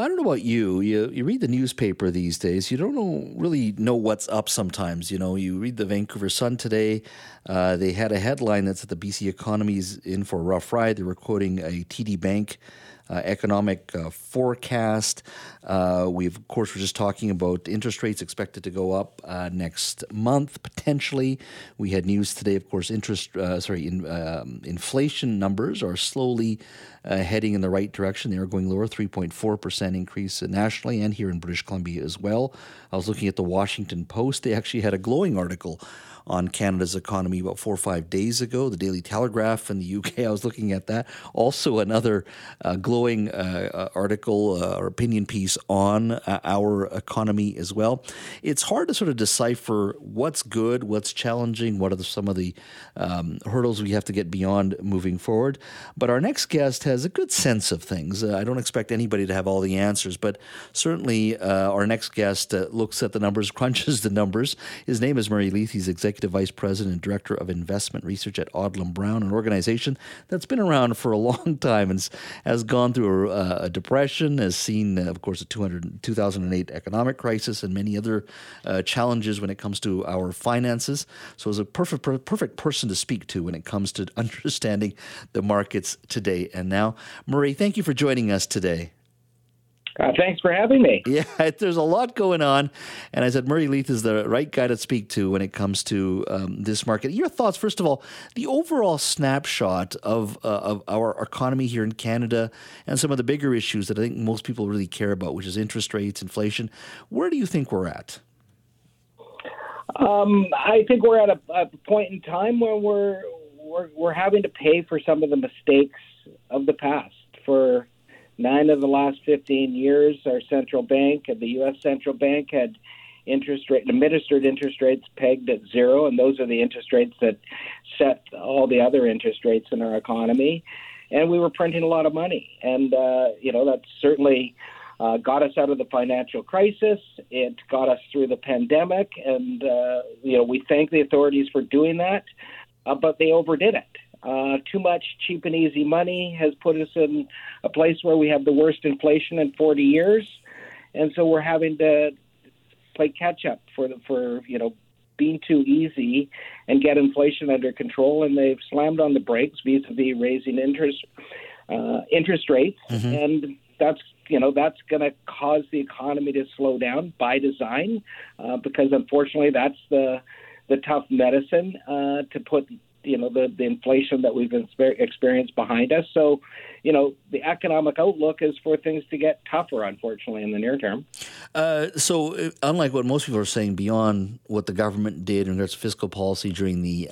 I don't know about you. You read the newspaper these days. You don't really know what's up sometimes. You know, you read the Vancouver Sun today. They had a headline that said the B.C. economy's in for a rough ride. They were quoting a TD Bank economic forecast. We're just talking about interest rates expected to go up next month, potentially. We had news today, of course, inflation numbers are slowly heading in the right direction. They are going lower, 3.4% increase nationally and here in British Columbia as well. I was looking at the Washington Post. They actually had a glowing article on Canada's economy about 4 or 5 days ago. The Daily Telegraph in the UK, I was looking at that. Also another glowing article or opinion piece on our economy as well. It's hard to sort of decipher what's good, what's challenging, what are some of the hurdles we have to get beyond moving forward. But our next guest has a good sense of things. I don't expect anybody to have all the answers, but certainly our next guest looks at the numbers, crunches the numbers. His name is Murray Leith. He's Executive Vice President and Director of Investment Research at Odlum Brown, an organization that's been around for a long time and has gone through a depression, has seen, of course, the 2008 economic crisis and many other challenges when it comes to our finances. So is a perfect person to speak to when it comes to understanding the markets today and now. Murray, thank you for joining us today. Thanks for having me. Yeah, there's a lot going on. And I said Murray Leith is the right guy to speak to when it comes to this market. Your thoughts, first of all, the overall snapshot of our economy here in Canada and some of the bigger issues that I think most people really care about, which is interest rates, inflation. Where do you think we're at? I think we're at a point in time where we're having to pay for some of the mistakes of the past. For 9 of the last 15 years, our central bank and the U.S. central bank had administered interest rates pegged at zero, and those are the interest rates that set all the other interest rates in our economy. And we were printing a lot of money, and that certainly got us out of the financial crisis. It got us through the pandemic, and we thank the authorities for doing that, but they overdid it. Too much cheap and easy money has put us in a place where we have the worst inflation in 40 years, and so we're having to play catch up for being too easy and get inflation under control. And they've slammed on the brakes vis-a-vis raising interest rates, mm-hmm. and that's going to cause the economy to slow down by design, because unfortunately that's the tough medicine to put. The inflation that we've experienced behind us. So, the economic outlook is for things to get tougher, unfortunately, in the near term. So unlike what most people are saying beyond what the government did in regards to fiscal policy during the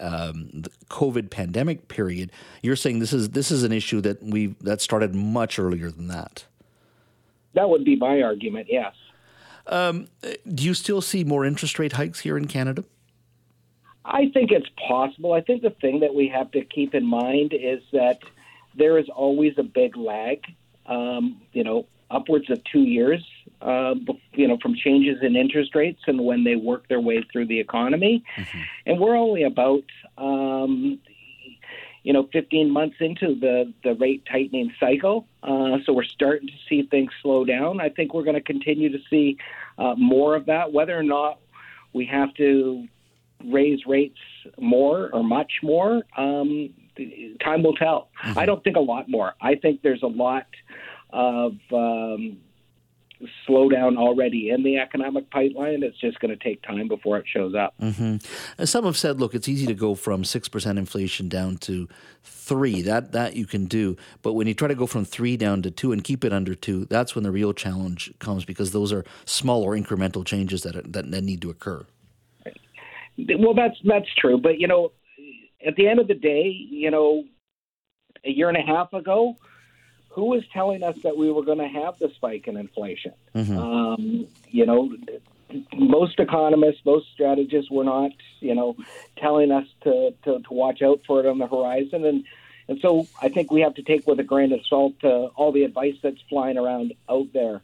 COVID pandemic period, you're saying this is an issue that started much earlier than that. That would be my argument, yes. Do you still see more interest rate hikes here in Canada? I think it's possible. I think the thing that we have to keep in mind is that there is always a big lag, upwards of 2 years, from changes in interest rates and when they work their way through the economy. Mm-hmm. And we're only about, 15 months into the rate tightening cycle. So we're starting to see things slow down. I think we're going to continue to see more of that, whether or not we have to raise rates more or much more, time will tell. Mm-hmm. I don't think a lot more. I think there's a lot of slowdown already in the economic pipeline. It's just going to take time before it shows up. Mm-hmm. And some have said, look, it's easy to go from 6% inflation down to 3%. That you can do. But when you try to go from 3% down to 2% and keep it under 2%, that's when the real challenge comes, because those are smaller incremental changes that need to occur. Well, that's true. But, at the end of the day, a year and a half ago, who was telling us that we were going to have the spike in inflation? Mm-hmm. Most economists, most strategists were not, telling us to watch out for it on the horizon. And so I think we have to take with a grain of salt all the advice that's flying around out there.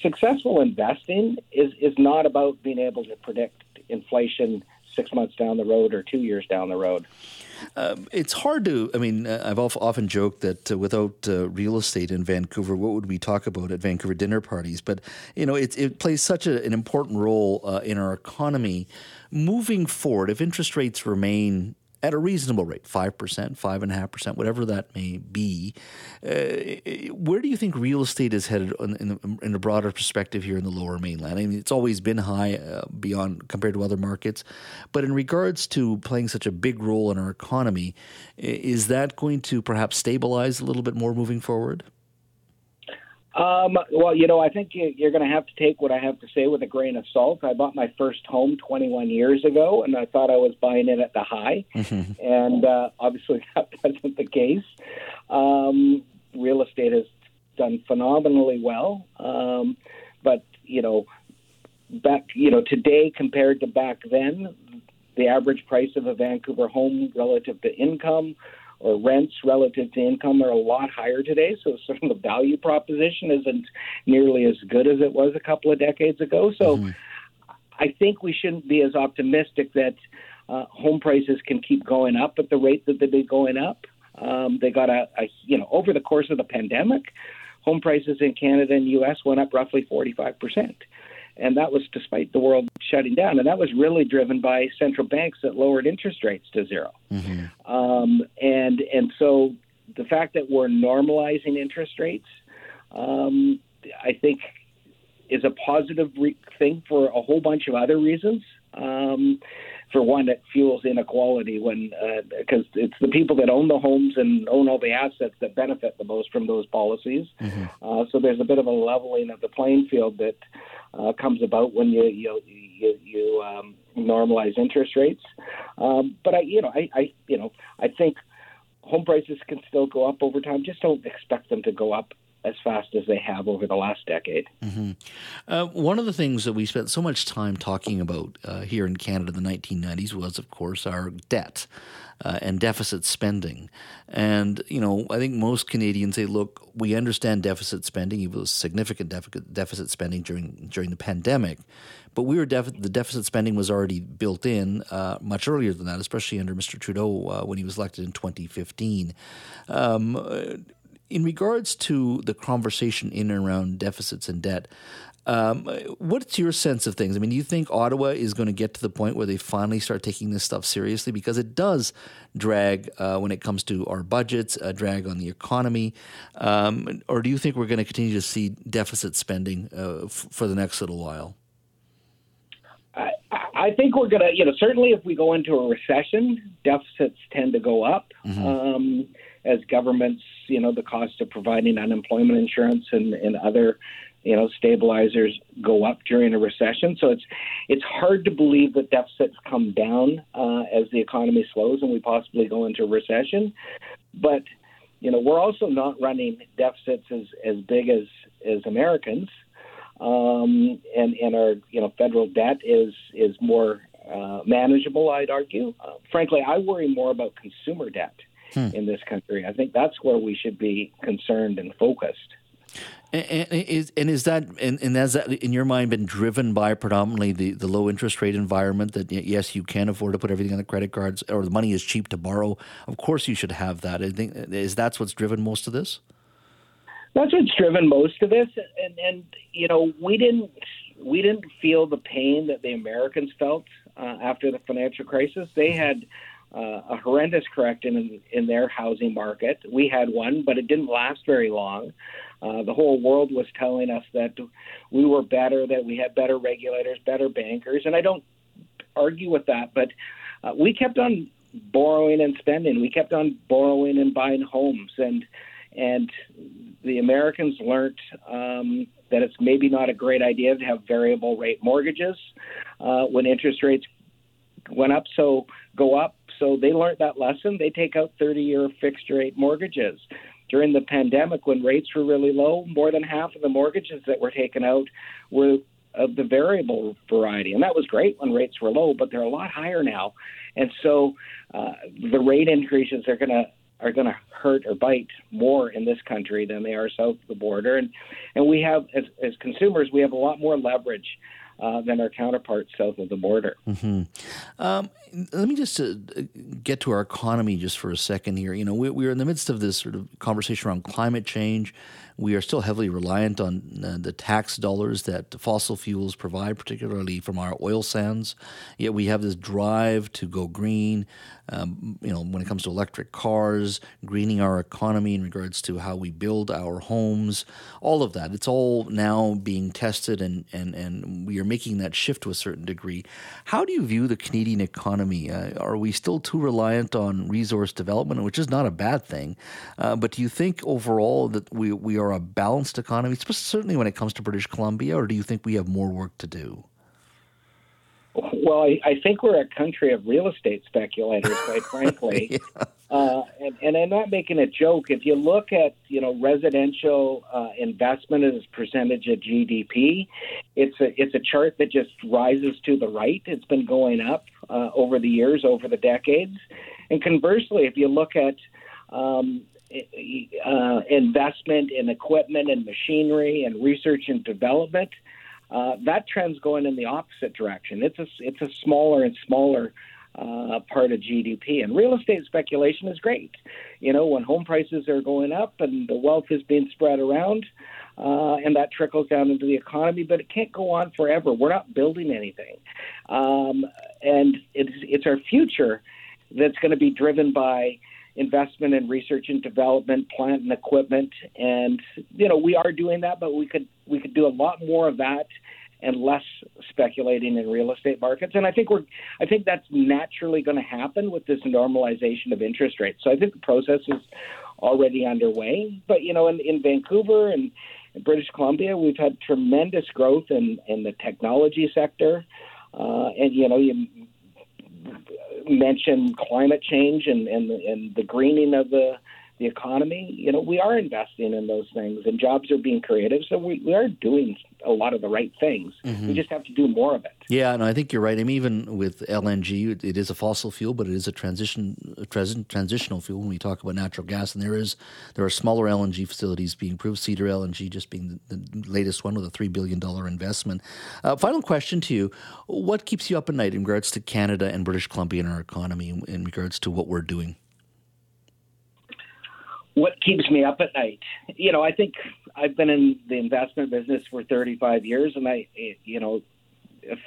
Successful investing is not about being able to predict inflation 6 months down the road or 2 years down the road. It's hard to, I've often joked that without real estate in Vancouver, what would we talk about at Vancouver dinner parties? But, you know, it plays such an important role in our economy. Moving forward, if interest rates remain at a reasonable rate, 5%, 5.5%, whatever that may be, where do you think real estate is headed in a broader perspective here in the Lower Mainland? I mean, it's always been high beyond compared to other markets, but in regards to playing such a big role in our economy, is that going to perhaps stabilize a little bit more moving forward? Well, you know, I think you're going to have to take what I have to say with a grain of salt. I bought my first home 21 years ago, and I thought I was buying it at the high. And obviously that wasn't the case. Real estate has done phenomenally well. But, you know, today compared to back then, the average price of a Vancouver home relative to income or rents relative to income are a lot higher today. So sort of the value proposition isn't nearly as good as it was a couple of decades ago. So I think we shouldn't be as optimistic that home prices can keep going up at the rate that they've been going up. They got over the course of the pandemic, home prices in Canada and U.S. went up roughly 45%. And that was despite the world shutting down. And that was really driven by central banks that lowered interest rates to zero. And so the fact that we're normalizing interest rates, I think, is a positive thing for a whole bunch of other reasons. For one, it fuels inequality because it's the people that own the homes and own all the assets that benefit the most from those policies. So there's a bit of a leveling of the playing field that comes about when you normalize interest rates. But I think home prices can still go up over time. Just don't expect them to go up as fast as they have over the last decade. One of the things that we spent so much time talking about here in Canada in the 1990s was, of course, our debt and deficit spending. And, you know, I think most Canadians say, look, we understand deficit spending, even though significant deficit spending during the pandemic. But the deficit spending was already built in much earlier than that, especially under Mr. Trudeau when he was elected in 2015. In regards to the conversation in and around deficits and debt, what's your sense of things? I mean, do you think Ottawa is going to get to the point where they finally start taking this stuff seriously? Because it does drag when it comes to our budgets, a drag on the economy. Or do you think we're going to continue to see deficit spending for the next little while? I think we're going to, certainly if we go into a recession, deficits tend to go up. As governments, the cost of providing unemployment insurance and other, stabilizers go up during a recession. So it's hard to believe that deficits come down as the economy slows and we possibly go into a recession. But, we're also not running deficits as big as Americans. And our, federal debt is more manageable, I'd argue. Frankly, I worry more about consumer debt in this country. I think that's where we should be concerned and focused. And has that, in your mind, been driven by predominantly the low interest rate environment that, yes, you can afford to put everything on the credit cards or the money is cheap to borrow? Of course you should have that. I think that's what's driven most of this? That's what's driven most of this. And we didn't feel the pain that the Americans felt after the financial crisis. They had a horrendous correction in their housing market. We had one, but it didn't last very long. The whole world was telling us that we were better, that we had better regulators, better bankers, and I don't argue with that, but we kept on borrowing and spending. We kept on borrowing and buying homes, and the Americans learned that it's maybe not a great idea to have variable rate mortgages when interest rates go up. So they learned that lesson. They take out 30-year fixed-rate mortgages. During the pandemic, when rates were really low, more than half of the mortgages that were taken out were of the variable variety. And that was great when rates were low, but they're a lot higher now. And so the rate increases are going to hurt or bite more in this country than they are south of the border. And we have, as consumers, we have a lot more leverage than our counterparts south of the border. Mm-hmm. Let me just get to our economy just for a second here. You know, we're in the midst of this sort of conversation around climate change. We are still heavily reliant on the tax dollars that fossil fuels provide, particularly from our oil sands. Yet we have this drive to go green, you know, when it comes to electric cars, greening our economy in regards to how we build our homes, all of that. It's all now being tested, and we are making that shift to a certain degree. How do you view the Canadian economy? Are we still too reliant on resource development, which is not a bad thing, but do you think overall that we are a balanced economy, certainly when it comes to British Columbia, or do you think we have more work to do? Well, I think we're a country of real estate speculators, quite frankly. Yeah. And I'm not making a joke. If you look at, you know, residential investment as a percentage of GDP, it's a chart that just rises to the right. It's been going up over the years, over the decades. And conversely, if you look at investment in equipment and machinery and research and development, that trend's going in the opposite direction. It's a smaller and smaller part of GDP. And real estate speculation is great. You know, when home prices are going up and the wealth is being spread around, and that trickles down into the economy, but it can't go on forever. We're not building anything. And it's our future that's going to be driven by investment in research and development, plant and equipment, and you know we are doing that, but we could do a lot more of that and less speculating in real estate markets. And I think that's naturally going to happen with this normalization of interest rates. So I think the process is already underway. But you know, in Vancouver and in British Columbia, we've had tremendous growth in the technology sector, and you know you mention climate change and the greening of the economy. You know, we are investing in those things, and jobs are being created. So we are doing a lot of the right things. Mm-hmm. We just have to do more of it. Yeah, and no, I think you're right. I mean, even with LNG, it is a fossil fuel, but it is a transitional fuel. When we talk about natural gas, and there are smaller LNG facilities being proved. Cedar LNG just being the latest one with a $3 billion investment. Final question to you: what keeps you up at night in regards to Canada and British Columbia and our economy, in regards to what we're doing? What keeps me up at night? You know, I think I've been in the investment business for 35 years, and a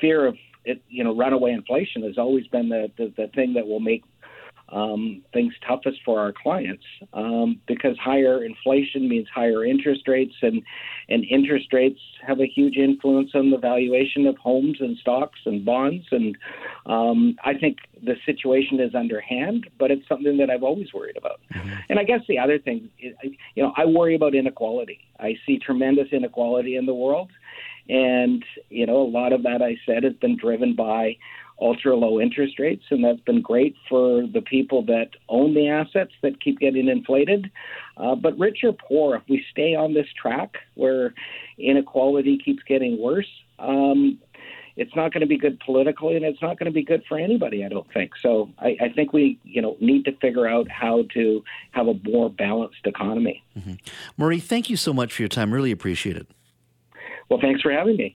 fear of it, you know, runaway inflation has always been the thing that will make things toughest for our clients, because higher inflation means higher interest rates, and interest rates have a huge influence on the valuation of homes and stocks and bonds. And I think the situation is underhand, but it's something that I've always worried about. Mm-hmm. And I guess the other thing is, you know, I worry about inequality. I see tremendous inequality in the world. And, you know, a lot of that, I said, has been driven by ultra-low interest rates, and that's been great for the people that own the assets that keep getting inflated. But rich or poor, if we stay on this track where inequality keeps getting worse, it's not going to be good politically, and it's not going to be good for anybody, I don't think. So I think we, you know, need to figure out how to have a more balanced economy. Mm-hmm. Murray, thank you so much for your time. Really appreciate it. Well, thanks for having me.